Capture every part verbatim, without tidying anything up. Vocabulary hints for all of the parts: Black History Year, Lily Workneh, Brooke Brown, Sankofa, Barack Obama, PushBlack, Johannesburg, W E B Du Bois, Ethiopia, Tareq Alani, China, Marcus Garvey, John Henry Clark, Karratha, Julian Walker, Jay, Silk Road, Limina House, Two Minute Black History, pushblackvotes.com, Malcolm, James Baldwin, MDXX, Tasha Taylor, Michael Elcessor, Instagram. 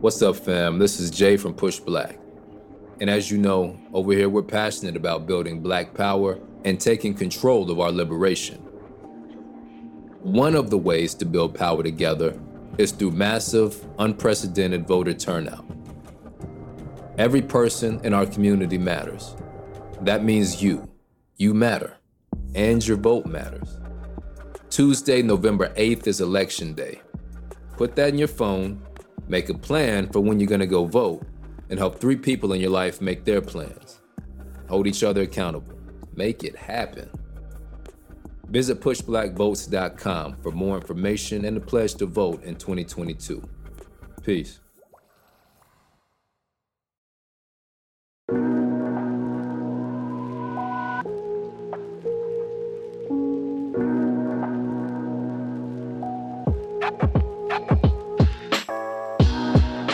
What's up, fam? This is Jay from Push Black. And as you know, over here we're passionate about building Black power and taking control of our liberation. One of the ways to build power together is through massive, unprecedented voter turnout. Every person in our community matters. That means you. You matter. And your vote matters. Tuesday, November eighth is election day. Put that in your phone. Make a plan for when you're gonna go vote, and help three people in your life make their plans. Hold each other accountable. Make it happen. Visit push black votes dot com for more information and the pledge to vote in twenty twenty-two. Peace.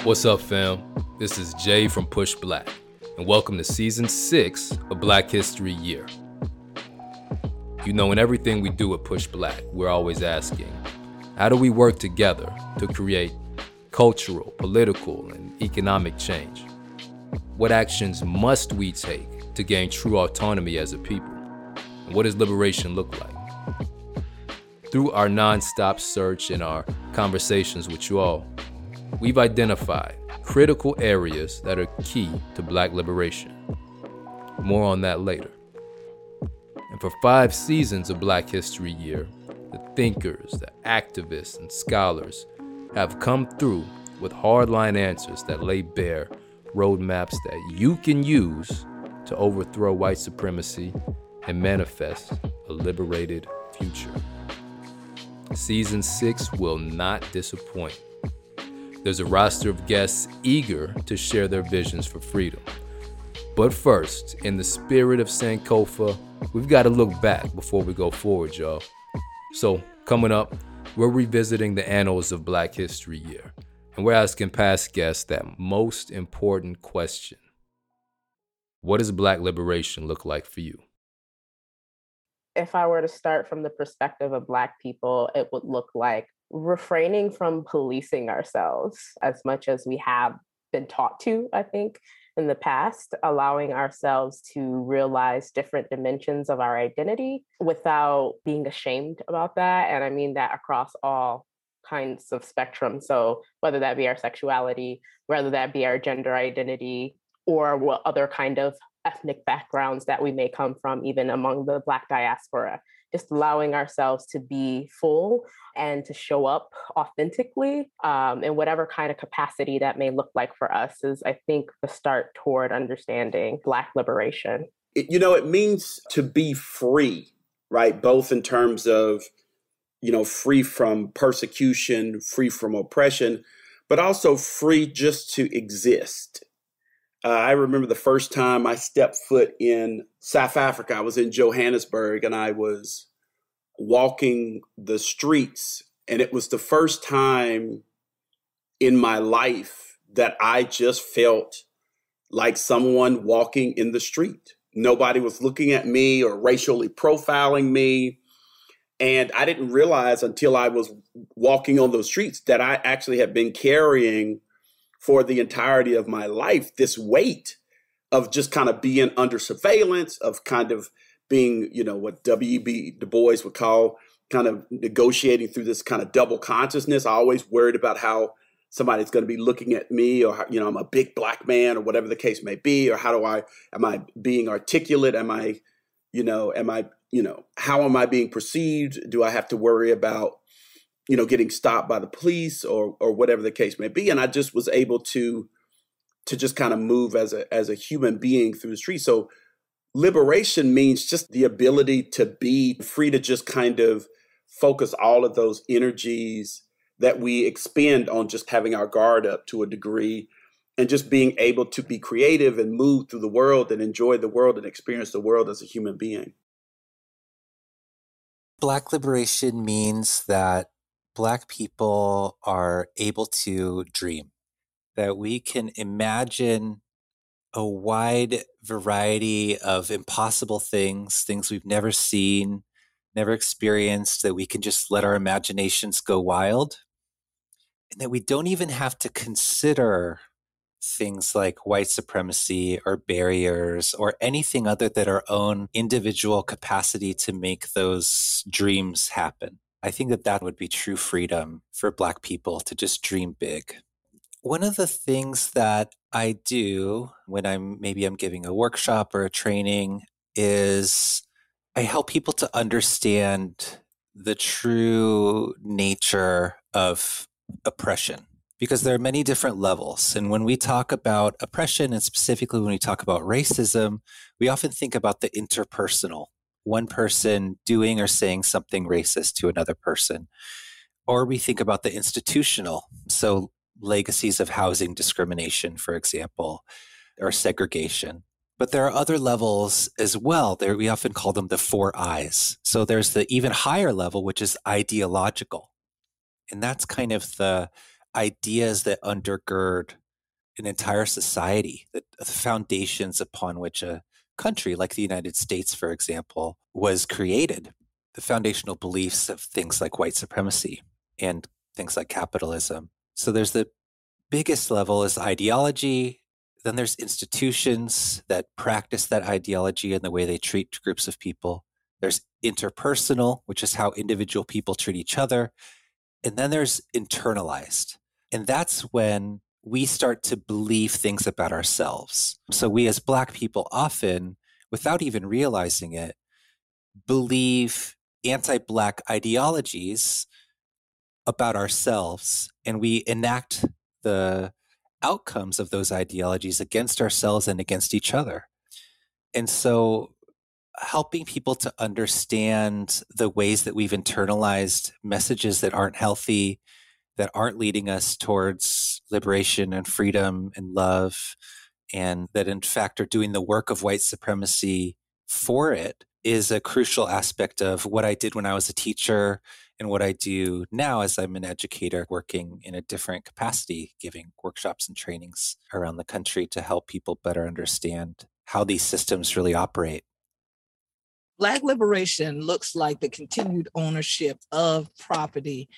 What's up, fam? This is Jay from Push Black, and welcome to Season six of Black History Year. You know, in everything we do at Push Black, we're always asking, how do we work together to create cultural, political, and economic change? What actions must we take to gain true autonomy as a people? And what does liberation look like? Through our nonstop search and our conversations with you all, we've identified critical areas that are key to Black liberation. More on that later. And for five seasons of Black History Year, the thinkers, the activists, and scholars have come through with hardline answers that lay bare roadmaps that you can use to overthrow white supremacy and manifest a liberated future. Season six will not disappoint. There's a roster of guests eager to share their visions for freedom. But first, in the spirit of Sankofa, we've got to look back before we go forward, y'all. So coming up, we're revisiting the annals of Black History Year, and we're asking past guests that most important question. What does Black liberation look like for you? If I were to start from the perspective of Black people, it would look like refraining from policing ourselves as much as we have been taught to, I think, in the past, allowing ourselves to realize different dimensions of our identity without being ashamed about that. And I mean that across all kinds of spectrum. So whether that be our sexuality, whether that be our gender identity, or what other kind of ethnic backgrounds that we may come from, even among the Black diaspora. Just allowing ourselves to be full and to show up authentically um, in whatever kind of capacity that may look like for us is, I think, the start toward understanding Black liberation. It, you know, it means to be free, right? Both in terms of, you know, free from persecution, free from oppression, but also free just to exist. Uh, I remember the first time I stepped foot in South Africa. I was in Johannesburg and I was walking the streets. And it was the first time in my life that I just felt like someone walking in the street. Nobody was looking at me or racially profiling me. And I didn't realize until I was walking on those streets that I actually had been carrying for the entirety of my life, this weight of just kind of being under surveillance, of kind of being, you know, what W E B Du Bois would call kind of negotiating through this kind of double consciousness. I always worried about how somebody's going to be looking at me or, you know, I'm a big Black man or whatever the case may be, or how do I, am I being articulate? Am I, you know, am I, you know, how am I being perceived? Do I have to worry about, you know, getting stopped by the police or or whatever the case may be. And I just was able to to just kind of move as a as a human being through the street. So liberation means just the ability to be free, to just kind of focus all of those energies that we expend on just having our guard up to a degree and just being able to be creative and move through the world and enjoy the world and experience the world as a human being. Black liberation means that Black people are able to dream, that we can imagine a wide variety of impossible things, things we've never seen, never experienced, that we can just let our imaginations go wild. that we don't even have to consider things like white supremacy or barriers or anything other than our own individual capacity to make those dreams happen. I think that that would be true freedom for Black people, to just dream big. One of the things that I do when I'm maybe I'm giving a workshop or a training is I help people to understand the true nature of oppression, because there are many different levels. And when we talk about oppression, and specifically when we talk about racism, we often think about the interpersonal, one person doing or saying something racist to another person. Or we think about the institutional, so legacies of housing discrimination, for example, or segregation. But there are other levels as well. There, we often call them the four I's. So there's the even higher level, which is ideological. And that's kind of the ideas that undergird an entire society, the foundations upon which a country like the United States, for example, was created, the foundational beliefs of things like white supremacy and things like capitalism. So there's the biggest level is ideology. Then there's institutions that practice that ideology and the way they treat groups of people. There's interpersonal, which is how individual people treat each other. And then there's internalized. And that's when we start to believe things about ourselves. So we as Black people often, without even realizing it, believe anti-Black ideologies about ourselves, and we enact the outcomes of those ideologies against ourselves and against each other. And so helping people to understand the ways that we've internalized messages that aren't healthy, that aren't leading us towards liberation and freedom and love, and that in fact are doing the work of white supremacy for it, is a crucial aspect of what I did when I was a teacher and what I do now as I'm an educator working in a different capacity, giving workshops and trainings around the country to help people better understand how these systems really operate. Black liberation looks like the continued ownership of property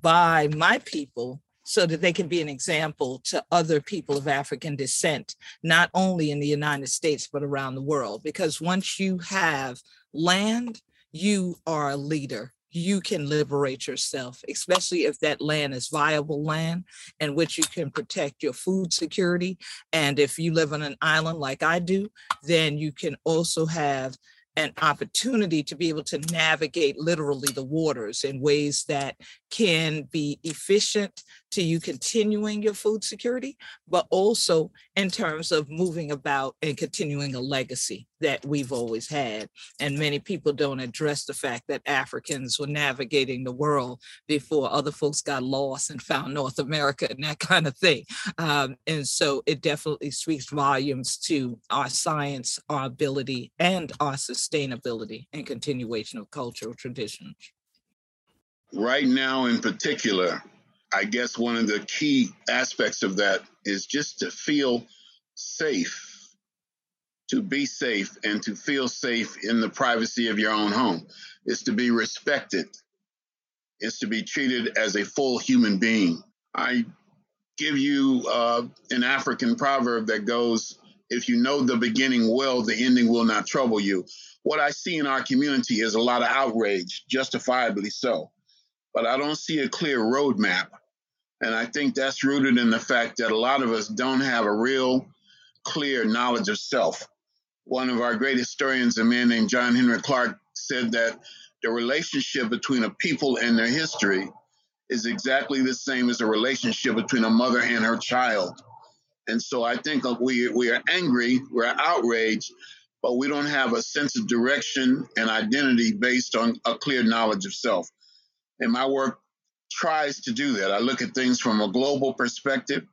by my people so that they can be an example to other people of African descent, not only in the United States, but around the world. Because once you have land, you are a leader. You can liberate yourself, especially if that land is viable land in which you can protect your food security. And if you live on an island like I do, then you can also have an opportunity to be able to navigate literally the waters in ways that can be efficient to you continuing your food security, but also in terms of moving about and continuing a legacy that we've always had. And many people don't address the fact that Africans were navigating the world before other folks got lost and found North America and that kind of thing. Um, and so it definitely speaks volumes to our science, our ability, and our sustainability and continuation of cultural traditions. Right now in particular, I guess one of the key aspects of that is just to feel safe, to be safe, and to feel safe in the privacy of your own home. It's to be respected. It's to be treated as a full human being. I give you uh, an African proverb that goes, if you know the beginning well, the ending will not trouble you. What I see in our community is a lot of outrage, justifiably so. But I don't see a clear roadmap. And I think that's rooted in the fact that a lot of us don't have a real clear knowledge of self. One of our great historians, a man named John Henry Clark, said that the relationship between a people and their history is exactly the same as a relationship between a mother and her child. And so I think we, we are angry, we're outraged, but we don't have a sense of direction and identity based on a clear knowledge of self. And my work tries to do that. I look at things from a global perspective.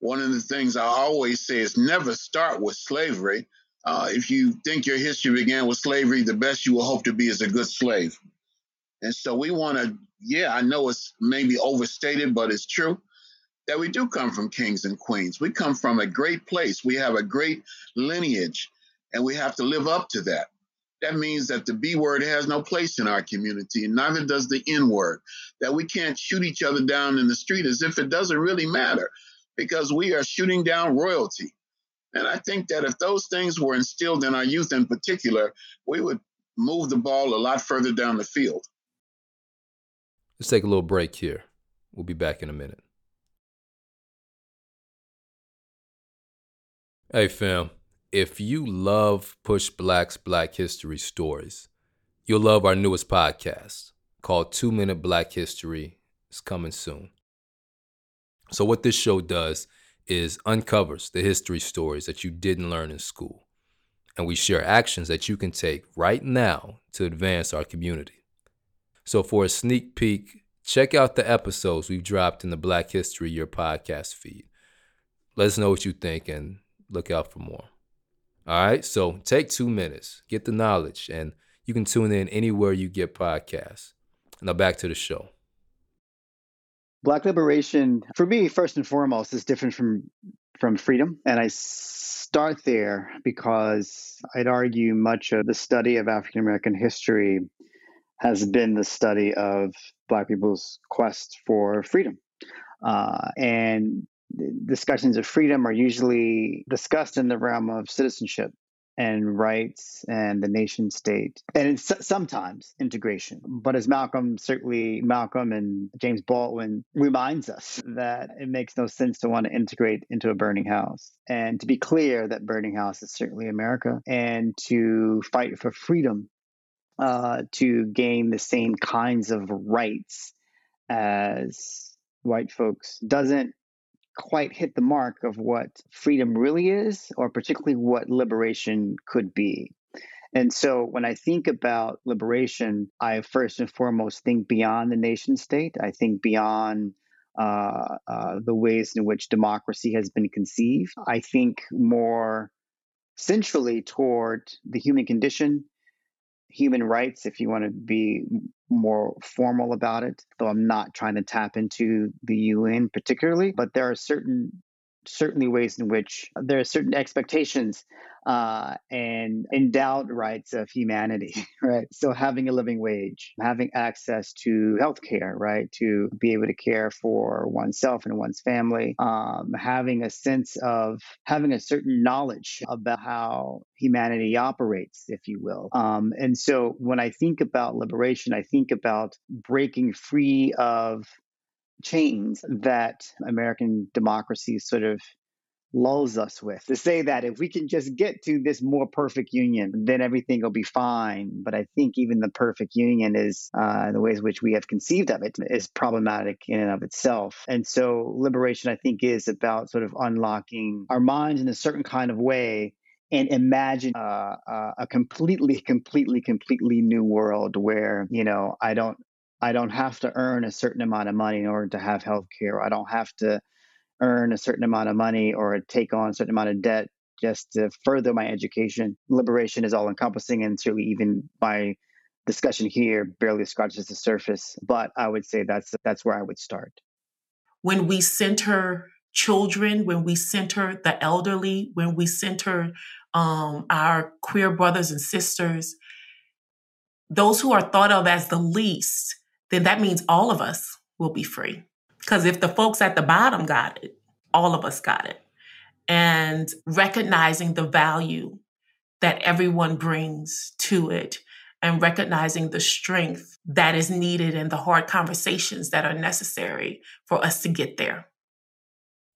One of the things I always say is never start with slavery. Uh, if you think your history began with slavery, the best you will hope to be is a good slave. And so we want to, yeah, I know it's maybe overstated, but it's true that we do come from kings and queens. We come from a great place. We have a great lineage, and we have to live up to that. That means that the B word has no place in our community, and neither does the N word, that we can't shoot each other down in the street as if it doesn't really matter, because we are shooting down royalty. And I think that if those things were instilled in our youth in particular, we would move the ball a lot further down the field. Let's take a little break here. We'll be back in a minute. Hey fam, if you love Push Black's Black History stories, you'll love our newest podcast called Two Minute Black History. It's coming soon. So what this show does is uncovers the history stories that you didn't learn in school. And we share actions that you can take right now to advance our community. So for a sneak peek, check out the episodes we've dropped in the Black History Year podcast feed. Let us know what you think and look out for more. All right, so take two minutes, get the knowledge, and you can tune in anywhere you get podcasts. Now back to the show. Black liberation, for me, first and foremost, is different from, from freedom. And I start there because I'd argue much of the study of African-American history has been the study of Black people's quest for freedom. Uh, and discussions of freedom are usually discussed in the realm of citizenship and rights and the nation state, and it's sometimes integration. But as Malcolm, certainly Malcolm and James Baldwin reminds us, that it makes no sense to want to integrate into a burning house. And to be clear, that burning house is certainly America, and to fight for freedom, uh, to gain the same kinds of rights as white folks doesn't quite hit the mark of what freedom really is, or particularly what liberation could be. And so when I think about liberation, I first and foremost think beyond the nation state. I think beyond uh, uh, the ways in which democracy has been conceived. I think more centrally toward the human condition, human rights, if you want to be more formal about it, though I'm not trying to tap into the U N particularly, but there are certain, certainly ways in which there are certain expectations uh, and endowed rights of humanity, right? So having a living wage, having access to healthcare, right? To be able to care for oneself and one's family, um, having a sense of, having a certain knowledge about how humanity operates, if you will. Um, and so when I think about liberation, I think about breaking free of chains that American democracy sort of lulls us with, to say that if we can just get to this more perfect union, then everything will be fine. But I think even the perfect union is, uh, the ways in which we have conceived of it, is problematic in and of itself. And so liberation, I think, is about sort of unlocking our minds in a certain kind of way and imagine uh, uh, a completely, completely, completely new world where, you know, I don't I don't have to earn a certain amount of money in order to have health care. I don't have to earn a certain amount of money or take on a certain amount of debt just to further my education. Liberation is all encompassing, and certainly even my discussion here barely scratches the surface. But I would say that's that's where I would start. When we center children, when we center the elderly, when we center um, our queer brothers and sisters, those who are thought of as the least, then that means all of us will be free. Because if the folks at the bottom got it, all of us got it. And recognizing the value that everyone brings to it, and recognizing the strength that is needed and the hard conversations that are necessary for us to get there.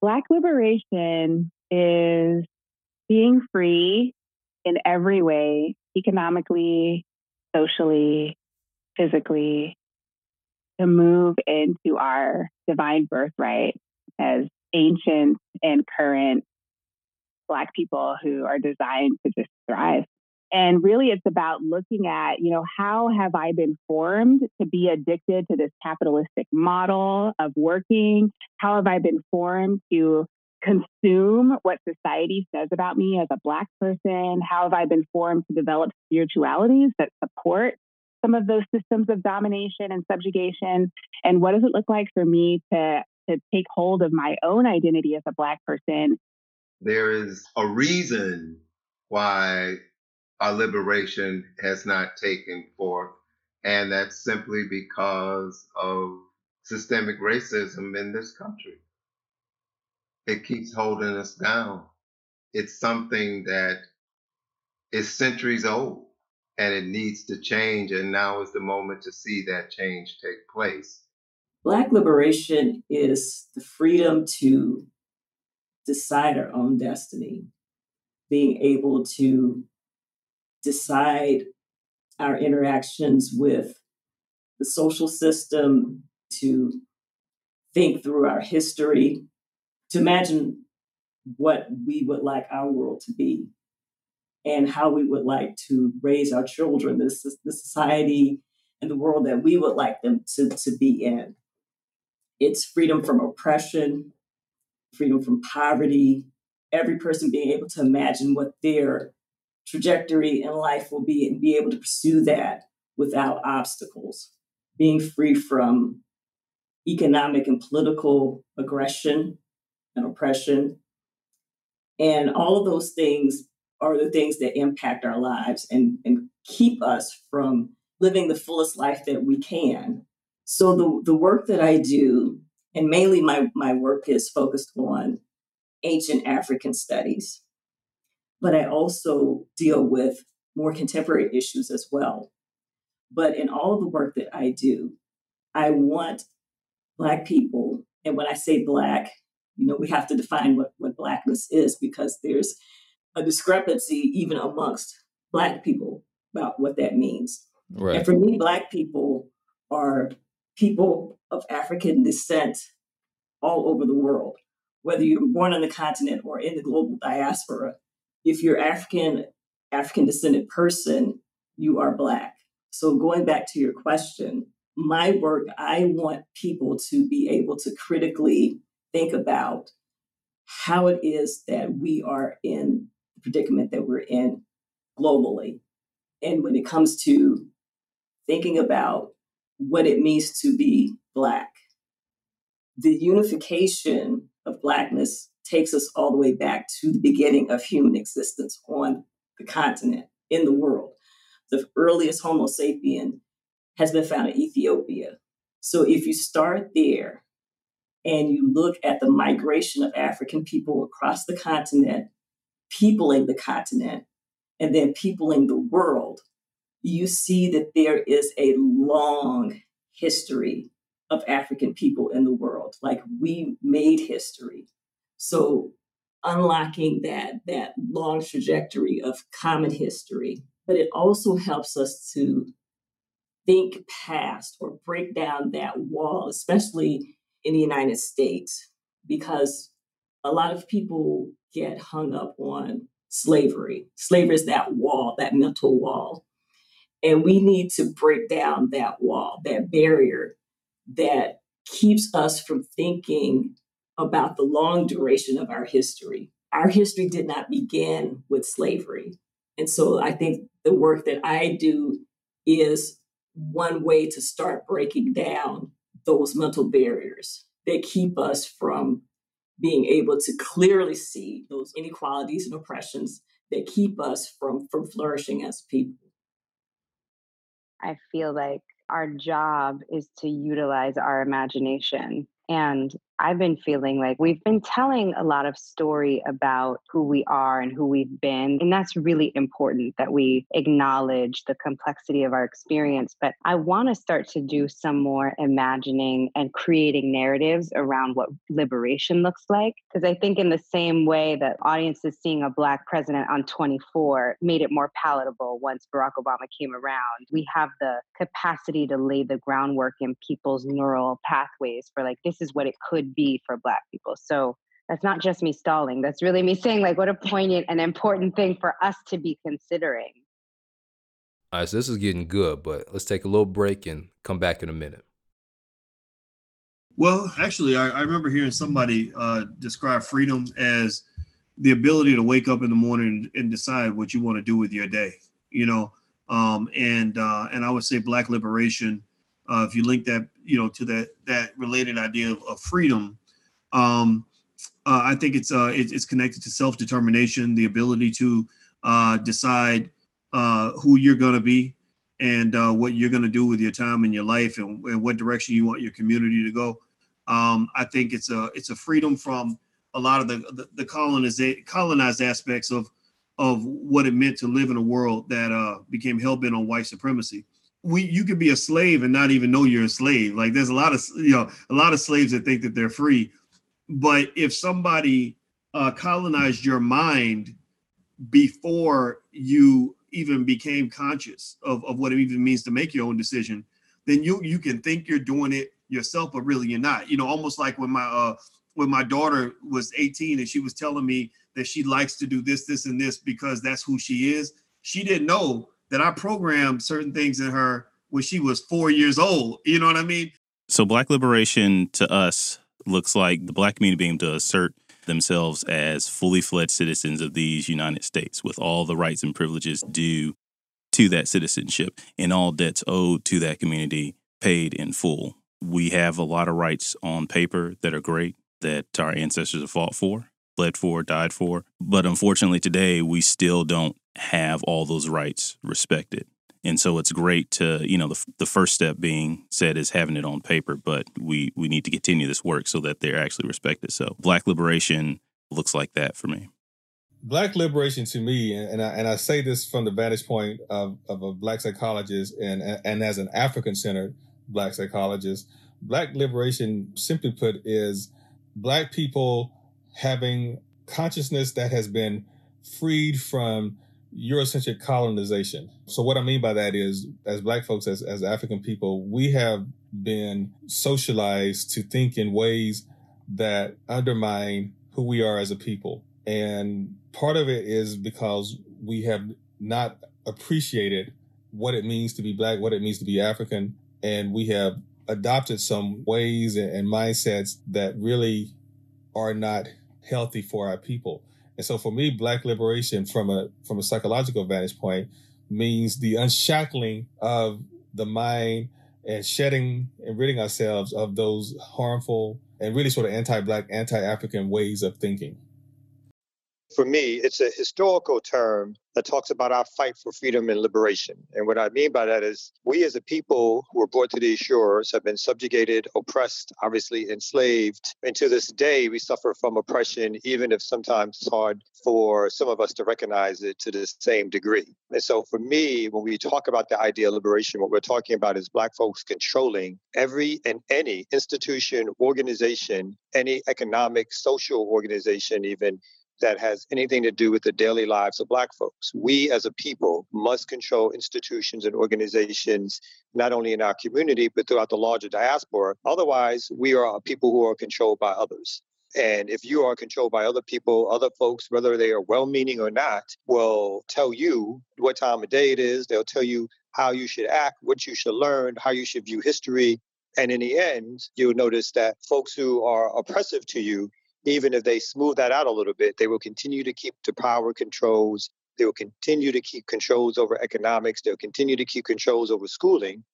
Black liberation is being free in every way, economically, socially, physically, to move into our divine birthright as ancient and current Black people who are designed to just thrive. And really, it's about looking at, you know, how have I been formed to be addicted to this capitalistic model of working? How have I been formed to consume what society says about me as a Black person? How have I been formed to develop spiritualities that support some of those systems of domination and subjugation? And what does it look like for me to, to take hold of my own identity as a Black person? There is a reason why our liberation has not taken forth. And that's simply because of systemic racism in this country. It keeps holding us down. It's something that is centuries old, and it needs to change. And now is the moment to see that change take place. Black liberation is the freedom to decide our own destiny, being able to decide our interactions with the social system, to think through our history, to imagine what we would like our world to be and how we would like to raise our children, this the society and the world that we would like them to, to be in. It's freedom from oppression, freedom from poverty, every person being able to imagine what their trajectory in life will be and be able to pursue that without obstacles, being free from economic and political aggression and oppression. And all of those things are the things that impact our lives and, and keep us from living the fullest life that we can. So the, the work that I do, and mainly my, my work is focused on ancient African studies, but I also deal with more contemporary issues as well. But in all of the work that I do, I want Black people, and when I say Black, you know, we have to define what, what Blackness is, because there's a discrepancy even amongst Black people about what that means. Right. And for me, Black people are people of African descent all over the world, whether you're born on the continent or in the global diaspora. If you're African, African descended person, you are Black. So going back to your question, my work, I want people to be able to critically think about how it is that we are in the predicament that we're in globally. And when it comes to thinking about what it means to be Black, the unification of Blackness takes us all the way back to the beginning of human existence on the continent, in the world. The earliest Homo sapien has been found in Ethiopia. So if you start there and you look at the migration of African people across the continent, peopling the continent, and then peopling the world, you see that there is a long history of African people in the world. Like, we made history. So unlocking that, that long trajectory of common history, but it also helps us to think past or break down that wall, especially in the United States, because a lot of people get hung up on slavery. Slavery is that wall, that mental wall. And we need to break down that wall, that barrier that keeps us from thinking about the long duration of our history. Our history did not begin with slavery. And so I think the work that I do is one way to start breaking down those mental barriers that keep us from being able to clearly see those inequalities and oppressions that keep us from, from flourishing as people. I feel like our job is to utilize our imagination. And I've been feeling like we've been telling a lot of story about who we are and who we've been. And that's really important that we acknowledge the complexity of our experience. But I want to start to do some more imagining and creating narratives around what liberation looks like. Because I think in the same way that audiences seeing a Black president on twenty-four made it more palatable once Barack Obama came around, we have the capacity to lay the groundwork in people's neural pathways for like, this is what it could be for Black people. So that's not just me stalling. That's really me saying like, what a poignant and important thing for us to be considering. All right, so this is getting good, but let's take a little break and come back in a minute. Well, actually, I, I remember hearing somebody uh, describe freedom as the ability to wake up in the morning and decide what you want to do with your day, you know? Um, and uh, and I would say Black liberation, Uh, if you link that, you know, to that that related idea of, of freedom, um, uh, I think it's uh, it, it's connected to self-determination, the ability to uh, decide uh, who you're going to be and uh, what you're going to do with your time and your life and, and what direction you want your community to go. Um, I think it's a it's a freedom from a lot of the, the, the colonized, colonized aspects of of what it meant to live in a world that uh, became hell-bent on white supremacy. We, you could be a slave and not even know you're a slave. Like there's a lot of, you know, a lot of slaves that think that they're free. But if somebody uh, colonized your mind before you even became conscious of, of what it even means to make your own decision, then you you can think you're doing it yourself, but really you're not. You know, almost like when my uh, when my daughter was eighteen and she was telling me that she likes to do this, this, and this because that's who she is. She didn't know that I programmed certain things in her when she was four years old. You know what I mean? So Black liberation to us looks like the Black community being able to assert themselves as fully fledged citizens of these United States with all the rights and privileges due to that citizenship and all debts owed to that community paid in full. We have a lot of rights on paper that are great, that our ancestors have fought for, bled for, died for. But unfortunately today, we still don't have all those rights respected. And so it's great to, you know, the, the first step being said is having it on paper, but we, we need to continue this work so that they're actually respected. So Black liberation looks like that for me. Black liberation to me, and I, and I say this from the vantage point of, of a Black psychologist and, and as an African-centered Black psychologist, Black liberation, simply put, is Black people having consciousness that has been freed from Eurocentric colonization. So what I mean by that is, as Black folks, as, as African people, we have been socialized to think in ways that undermine who we are as a people. And part of it is because we have not appreciated what it means to be Black, what it means to be African. And we have adopted some ways and mindsets that really are not healthy for our people. And so for me, Black liberation from a from a psychological vantage point means the unshackling of the mind and shedding and ridding ourselves of those harmful and really sort of anti-Black, anti-African ways of thinking. For me, it's a historical term that talks about our fight for freedom and liberation. And what I mean by that is we as a people who were brought to these shores have been subjugated, oppressed, obviously enslaved. And to this day, we suffer from oppression, even if sometimes it's hard for some of us to recognize it to the same degree. And so for me, when we talk about the idea of liberation, what we're talking about is Black folks controlling every and any institution, organization, any economic, social organization, even that has anything to do with the daily lives of Black folks. We as a people must control institutions and organizations, not only in our community, but throughout the larger diaspora. Otherwise, we are people who are controlled by others. And if you are controlled by other people, other folks, whether they are well-meaning or not, will tell you what time of day it is. They'll tell you how you should act, what you should learn, how you should view history. And in the end, you'll notice that folks who are oppressive to you, even if they smooth that out a little bit, they will continue to keep the power controls. They will continue to keep controls over economics. They'll continue to keep controls over schooling.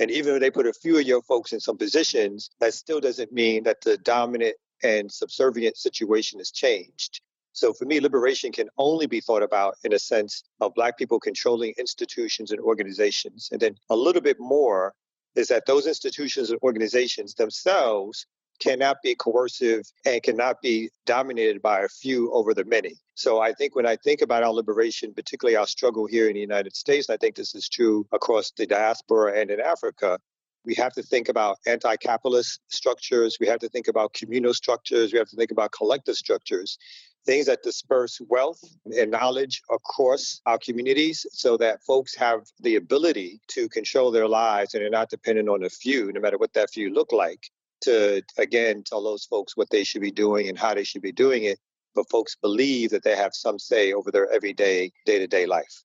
And even if they put a few of your folks in some positions, that still doesn't mean that the dominant and subservient situation has changed. So for me, liberation can only be thought about in a sense of Black people controlling institutions and organizations. And then a little bit more is that those institutions and organizations themselves cannot be coercive and cannot be dominated by a few over the many. So I think when I think about our liberation, particularly our struggle here in the United States, and I think this is true across the diaspora and in Africa, we have to think about anti-capitalist structures. We have to think about communal structures. We have to think about collective structures, things that disperse wealth and knowledge across our communities so that folks have the ability to control their lives and are not dependent on a few, no matter what that few look like, to, again, tell those folks what they should be doing and how they should be doing it. But folks believe that they have some say over their everyday, day-to-day life.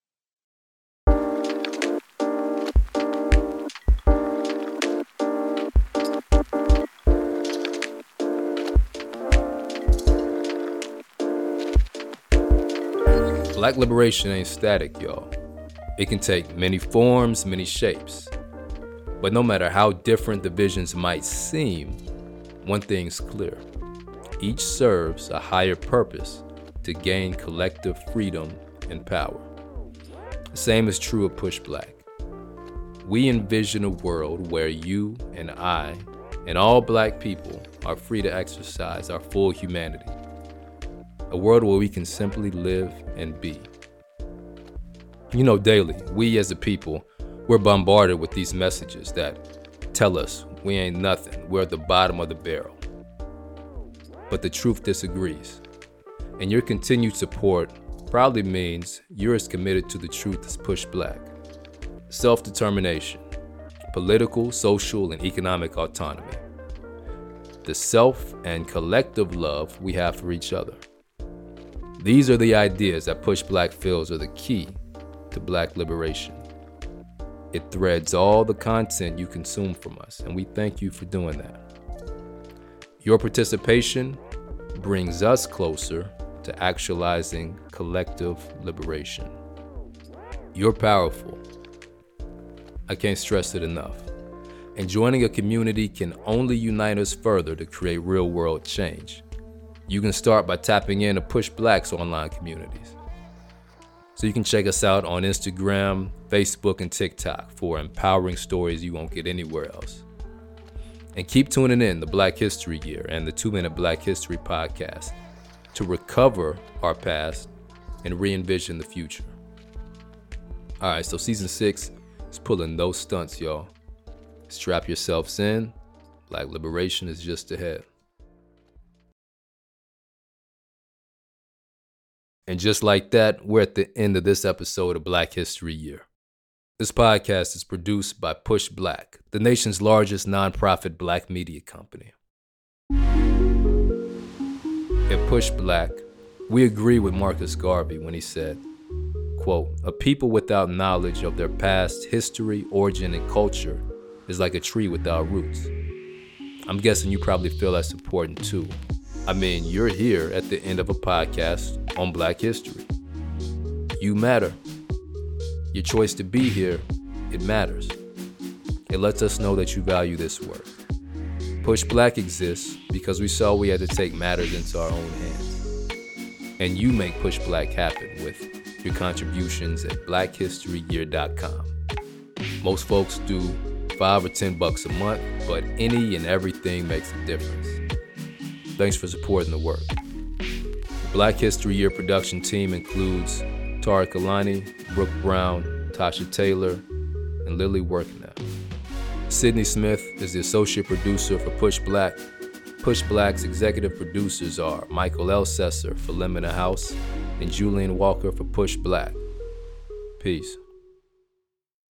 Black liberation ain't static, y'all. It can take many forms, many shapes. But no matter how different the visions might seem, one thing's clear. Each serves a higher purpose to gain collective freedom and power. The same is true of Push Black. We envision a world where you and I and all Black people are free to exercise our full humanity. A world where we can simply live and be. You know, daily, we as a people, we're bombarded with these messages that tell us we ain't nothing, we're at the bottom of the barrel. But the truth disagrees. And your continued support probably means you're as committed to the truth as Push Black. Self-determination, political, social, and economic autonomy. The self and collective love we have for each other. These are the ideas that Push Black feels are the key to Black liberation. It threads all the content you consume from us, and we thank you for doing that. Your participation brings us closer to actualizing collective liberation. You're powerful. I can't stress it enough. And joining a community can only unite us further to create real world change. You can start by tapping into Push Black's online communities. So you can check us out on Instagram, Facebook, and TikTok for empowering stories you won't get anywhere else. And keep tuning in to Black History Year and the Two Minute Black History podcast to recover our past and re-envision the future. All right, so season six is pulling those stunts, y'all. Strap yourselves in. Black liberation is just ahead. And just like that, we're at the end of this episode of Black History Year. This podcast is produced by Push Black, the nation's largest nonprofit Black media company. At Push Black, we agree with Marcus Garvey when he said, quote, "A people without knowledge of their past, history, origin, and culture is like a tree without roots." I'm guessing you probably feel that's important too. I mean, you're here at the end of a podcast on Black history. You matter. Your choice to be here, it matters. It lets us know that you value this work. Push Black exists because we saw we had to take matters into our own hands. And you make Push Black happen with your contributions at black history year dot com. Most folks do five or ten bucks a month, but any and everything makes a difference. Thanks for supporting the work. The Black History Year production team includes Tareq Alani, Brooke Brown, Tasha Taylor, and Lily Workneh. Sydney Smith is the associate producer for Push Black. Push Black's executive producers are Michael Elcessor for Limina House and Julian Walker for Push Black. Peace.